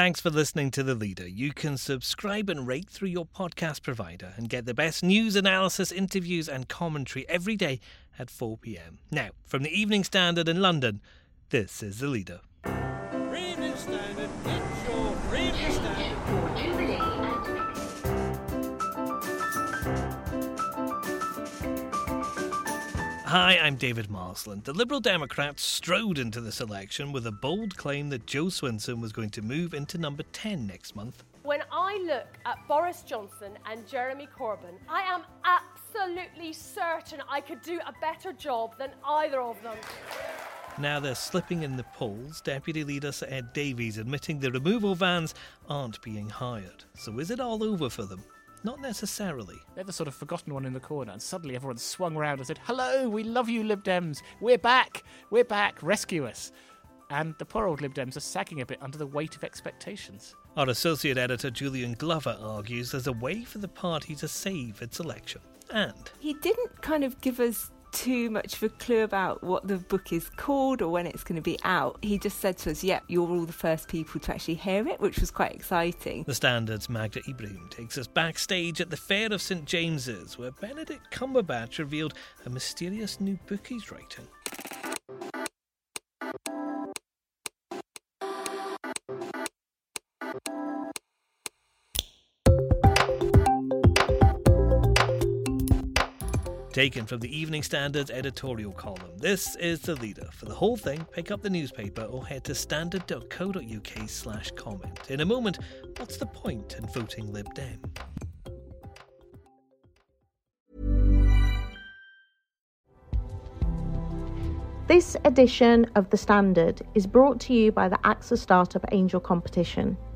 Thanks for listening to The Leader. You can subscribe and rate through your podcast provider and get the best news, analysis, interviews and commentary every day at 4 p.m. Now, from the Evening Standard in London, this is The Leader. Evening Standard, it's your Evening Standard. Hi, I'm David Marsland. The Liberal Democrats strode into this election with a bold claim that Jo Swinson was going to move into number 10 next month. When I look at Boris Johnson and Jeremy Corbyn, I am absolutely certain I could do a better job than either of them. Now they're slipping in the polls, Deputy Leader Sir Ed Davey admitting the removal vans aren't being hired. So is it all over for them? Not necessarily. They're the sort of forgotten one in the corner, and suddenly everyone swung round and said, "Hello, we love you, Lib Dems. We're back, rescue us." And the poor old Lib Dems are sagging a bit under the weight of expectations. Our associate editor Julian Glover argues there's a way for the party to save its election. And he didn't kind of give us too much of a clue about what the book is called or when it's going to be out. He just said to us, yep, you're all the first people to actually hear it, which was quite exciting. The Standard's Magda Ibrahim takes us backstage at the Fayre of St James's, where Benedict Cumberbatch revealed a mysterious new book he's writing. Taken from the Evening Standard's editorial column, this is The Leader. For the whole thing, pick up the newspaper or head to standard.co.uk/comment. In a moment, what's the point in voting Lib Dem? This edition of The Standard is brought to you by the AXA Startup Angel Competition.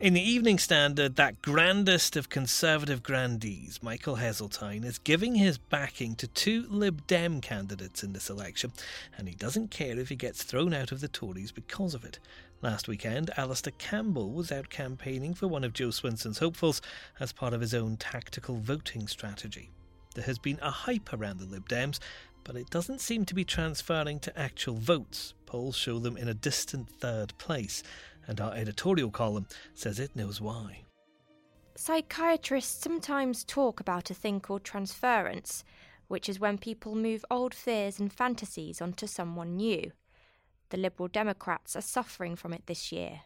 In the Evening Standard, that grandest of Conservative grandees, Michael Heseltine, is giving his backing to 2 Lib Dem candidates in this election, and he doesn't care if he gets thrown out of the Tories because of it. Last weekend, Alastair Campbell was out campaigning for one of Jo Swinson's hopefuls as part of his own tactical voting strategy. There has been a hype around the Lib Dems, but it doesn't seem to be transferring to actual votes. Polls show them in a distant third place. And our editorial column says it knows why. Psychiatrists sometimes talk about a thing called transference, which is when people move old fears and fantasies onto someone new. The Liberal Democrats are suffering from it this year.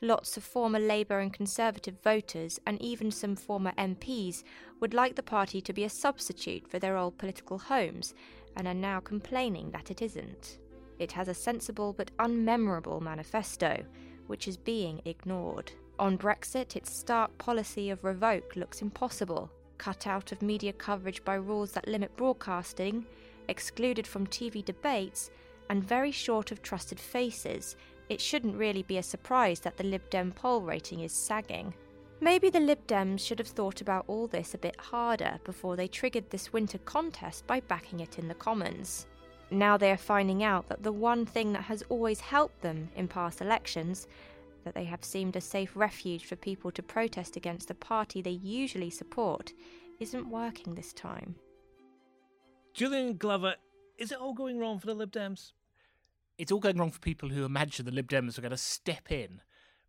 Lots of former Labour and Conservative voters, and even some former MPs, would like the party to be a substitute for their old political homes, and are now complaining that it isn't. It has a sensible but unmemorable manifesto, which is being ignored. On Brexit, its stark policy of revoke looks impossible. Cut out of media coverage by rules that limit broadcasting, excluded from TV debates, and very short of trusted faces, it shouldn't really be a surprise that the Lib Dem poll rating is sagging. Maybe the Lib Dems should have thought about all this a bit harder before they triggered this winter contest by backing it in the Commons. Now they are finding out that the one thing that has always helped them in past elections, that they have seemed a safe refuge for people to protest against the party they usually support, isn't working this time. Julian Glover, is it all going wrong for the Lib Dems? It's all going wrong for people who imagine the Lib Dems are going to step in,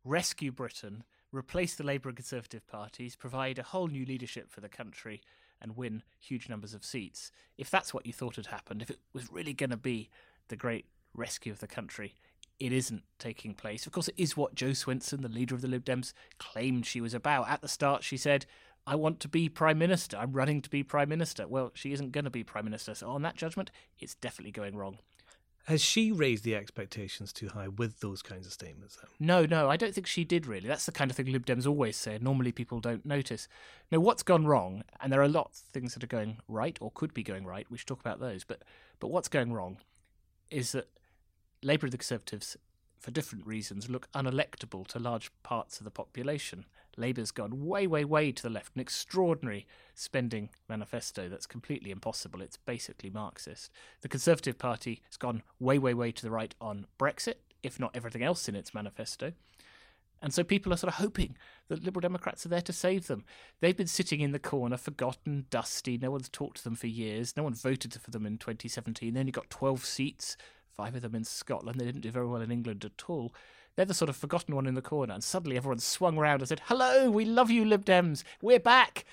rescue Britain, replace the Labour and Conservative parties, provide a whole new leadership for the country and win huge numbers of seats. If that's what you thought had happened, if it was really going to be the great rescue of the country, it isn't taking place. Of course, it is what Jo Swinson, the leader of the Lib Dems, claimed she was about. At the start, she said, I want to be Prime Minister. I'm running to be Prime Minister. Well, she isn't going to be Prime Minister. So on that judgment, it's definitely going wrong. Has she raised the expectations too high with those kinds of statements, though? No, I don't think she did, really. That's the kind of thing Lib Dems always say. Normally people don't notice. Now, what's gone wrong? And there are lots of things that are going right or could be going right. We should talk about those. But what's going wrong is that Labour and the Conservatives, for different reasons, look unelectable to large parts of the population. Labour's gone way, way, way to the left, an extraordinary spending manifesto that's completely impossible. It's basically Marxist. The Conservative Party has gone way, way, way to the right on Brexit, if not everything else in its manifesto. And so people are sort of hoping that Liberal Democrats are there to save them. They've been sitting in the corner, forgotten, dusty. No one's talked to them for years. No one voted for them in 2017. They only got 12 seats, 5 of them in Scotland. They didn't do very well in England at all. They're the sort of forgotten one in the corner. And suddenly everyone swung round and said, hello, we love you, Lib Dems. We're back.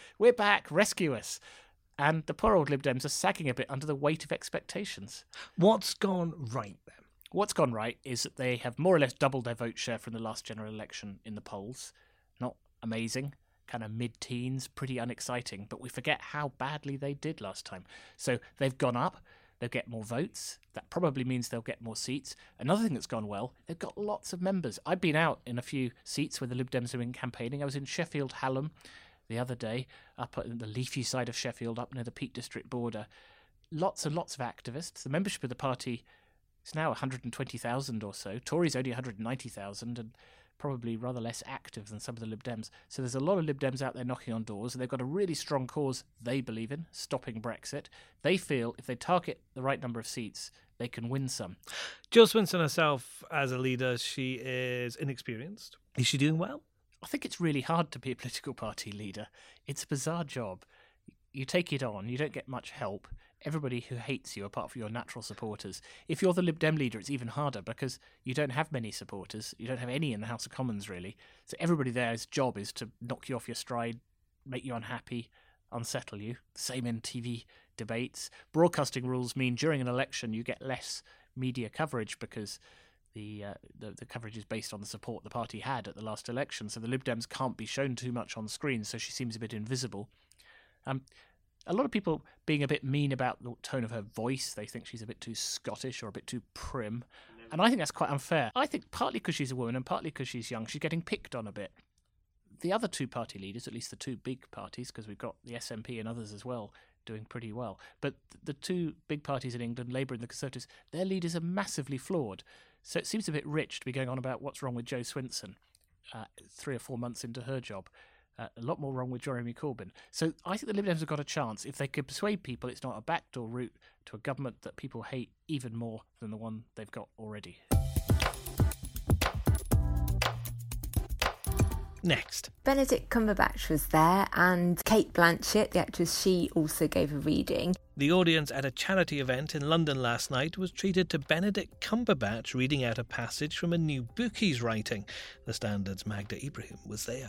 Rescue us. And the poor old Lib Dems are sagging a bit under the weight of expectations. What's gone right then? What's gone right is that they have more or less doubled their vote share from the last general election in the polls. Not amazing. Kind of mid-teens, pretty unexciting. But we forget how badly they did last time. So they've gone up. They'll get more votes. That probably means they'll get more seats. Another thing that's gone well, they've got lots of members. I've been out in a few seats where the Lib Dems have been campaigning. I was in Sheffield Hallam the other day, up at the leafy side of Sheffield, up near the Peak District border. Lots and lots of activists. The membership of the party is now 120,000 or so. Tories only 190,000 and probably rather less active than some of the Lib Dems. So there's a lot of Lib Dems out there knocking on doors, and they've got a really strong cause they believe in, stopping Brexit. They feel if they target the right number of seats, they can win some. Jo Swinson herself, as a leader, she is inexperienced. Is she doing well? I think it's really hard to be a political party leader. It's a bizarre job. You take it on, you don't get much help. Everybody who hates you, apart from your natural supporters. If you're the Lib Dem leader, it's even harder because you don't have many supporters. You don't have any in the House of Commons, really. So everybody there's job is to knock you off your stride, make you unhappy, unsettle you. Same in TV debates. Broadcasting rules mean during an election you get less media coverage because the coverage is based on the support the party had at the last election. So the Lib Dems can't be shown too much on screen, so she seems a bit invisible. A lot of people being a bit mean about the tone of her voice. They think she's a bit too Scottish or a bit too prim. And I think that's quite unfair. I think partly because she's a woman and partly because she's young, she's getting picked on a bit. The other two party leaders, at least the two big parties, because we've got the SNP and others as well, doing pretty well. But the two big parties in England, Labour and the Conservatives, their leaders are massively flawed. So it seems a bit rich to be going on about what's wrong with Jo Swinson 3 or 4 months into her job. A lot more wrong with Jeremy Corbyn. So I think the Lib Dems have got a chance. If they could persuade people it's not a backdoor route to a government that people hate even more than the one they've got already. Next. Benedict Cumberbatch was there, and Cate Blanchett, the actress, she also gave a reading. The audience at a charity event in London last night was treated to Benedict Cumberbatch reading out a passage from a new book he's writing. The Standard's Magda Ibrahim was there.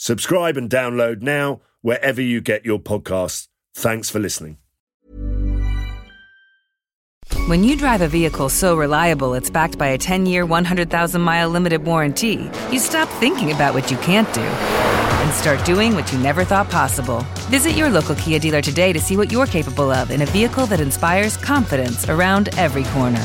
Subscribe and download now wherever you get your podcasts. Thanks for listening. When you drive a vehicle so reliable it's backed by a 10-year, 100,000-mile limited warranty, you stop thinking about what you can't do and start doing what you never thought possible. Visit your local Kia dealer today to see what you're capable of in a vehicle that inspires confidence around every corner.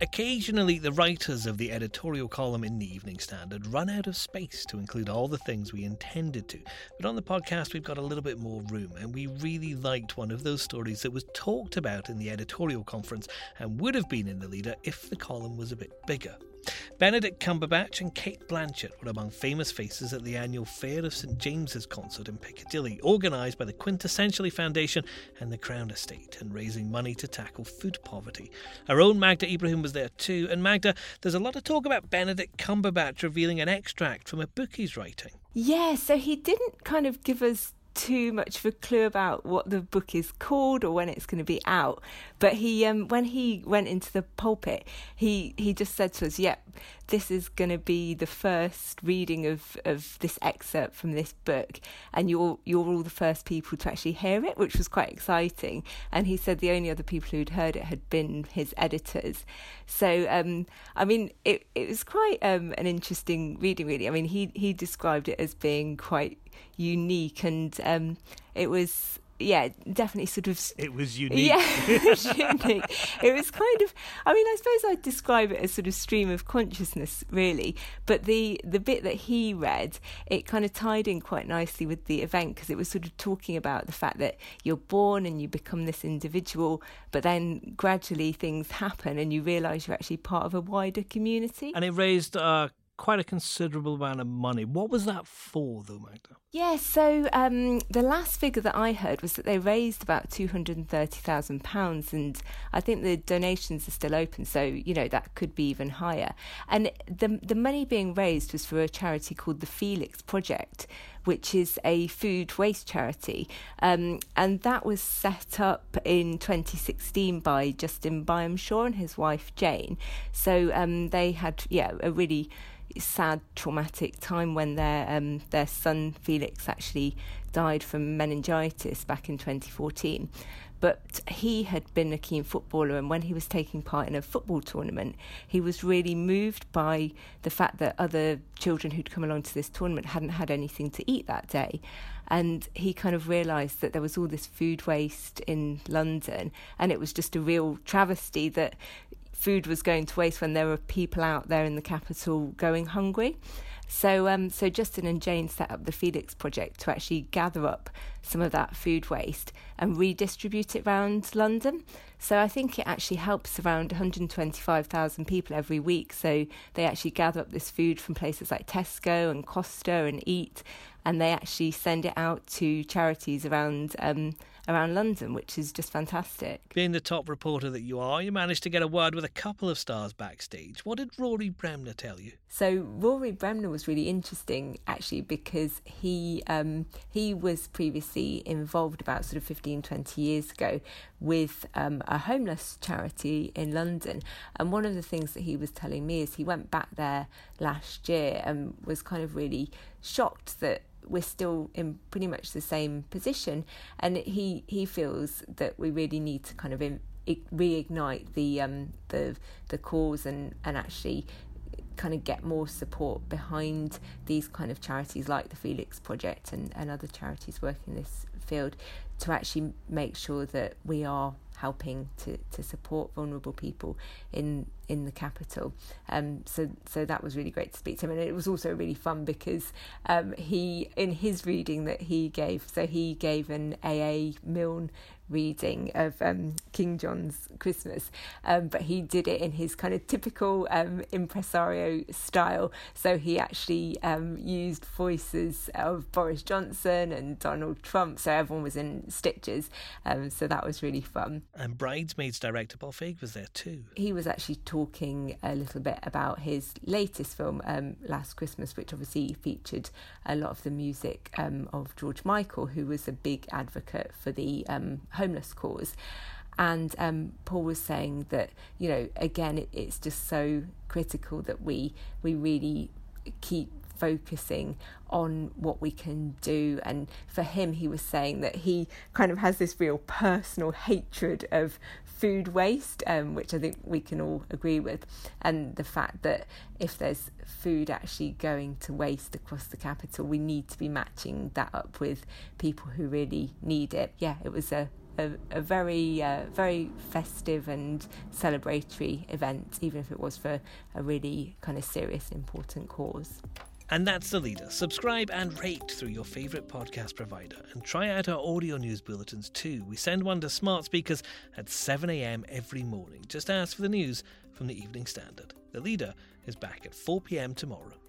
Occasionally, the writers of the editorial column in the Evening Standard run out of space to include all the things we intended to. But on the podcast, we've got a little bit more room, and we really liked one of those stories that was talked about in the editorial conference and would have been in the leader if the column was a bit bigger. Benedict Cumberbatch and Cate Blanchett were among famous faces at the annual Fayre of St James's concert in Piccadilly, organised by the Quintessentially Foundation and the Crown Estate, and raising money to tackle food poverty. Our own Magda Ibrahim was there too, and Magda, there's a lot of talk about Benedict Cumberbatch revealing an extract from a book he's writing. Yeah, so he didn't kind of give us too much of a clue about what the book is called or when it's going to be out, but he when he went into the pulpit, he just said to us, "Yep, this is going to be the first reading of this excerpt from this book, and you're all the first people to actually hear it," which was quite exciting. And he said the only other people who'd heard it had been his editors. So I mean, it was quite an interesting reading, really. I mean, he described it as being quite unique, and it was definitely sort of it was unique. It was kind of, I mean, I suppose I'd describe it as sort of stream of consciousness, really, but the bit that he read, it kind of tied in quite nicely with the event, because it was sort of talking about the fact that you're born and you become this individual, but then gradually things happen and you realise you're actually part of a wider community. And it raised quite a considerable amount of money. What was that for, though, Magda? Yeah, so the last figure that I heard was that they raised about £230,000, and I think the donations are still open, so, you know, that could be even higher. And the money being raised was for a charity called the Felix Project, which is a food waste charity. And that was set up in 2016 by Justin Byam Shaw and his wife, Jane. So they had, a really sad, traumatic time when their son Felix actually died from meningitis back in 2014. But he had been a keen footballer, and when he was taking part in a football tournament, he was really moved by the fact that other children who'd come along to this tournament hadn't had anything to eat that day. And he kind of realised that there was all this food waste in London, and it was just a real travesty that food was going to waste when there were people out there in the capital going hungry. So Justin and Jane set up the Felix Project to actually gather up some of that food waste and redistribute it around London. So I think it actually helps around 125,000 people every week. So they actually gather up this food from places like Tesco and Costa and Eat, and they actually send it out to charities around London, which is just fantastic. Being the top reporter that you are, you managed to get a word with a couple of stars backstage. What did Rory Bremner tell you? So Rory Bremner was really interesting, actually, because he was previously involved about sort of 15, 20 years ago with a homeless charity in London. And one of the things that he was telling me is he went back there last year and was kind of really shocked that we're still in pretty much the same position, and he feels that we really need to kind of reignite the cause and actually kind of get more support behind these kind of charities like the Felix Project and other charities working in this field to actually make sure that we are helping to support vulnerable people in the capital. So that was really great to speak to him. And it was also really fun because he, in his reading that he gave, so he gave an A.A. Milne reading of King John's Christmas, but he did it in his kind of typical impresario style. So he actually used voices of Boris Johnson and Donald Trump, so everyone was in stitches. So that was really fun. And Bridesmaids director Bob Haig was there too. He was actually talking a little bit about his latest film, Last Christmas, which obviously featured a lot of the music of George Michael, who was a big advocate for the homeless cause. And Paul was saying that, you know, again, it's just so critical that we really keep focusing on what we can do. And for him, he was saying that he kind of has this real personal hatred of food waste, which I think we can all agree with, and the fact that if there's food actually going to waste across the capital, we need to be matching that up with people who really need it. Yeah, it was a very, very festive and celebratory event, even if it was for a really kind of serious and important cause. And that's the leader. Subscribe and rate through your favourite podcast provider. And try out our audio news bulletins too. We send one to smart speakers at 7 a.m. every morning. Just ask for the news from the Evening Standard. The Leader is back at 4 p.m. tomorrow.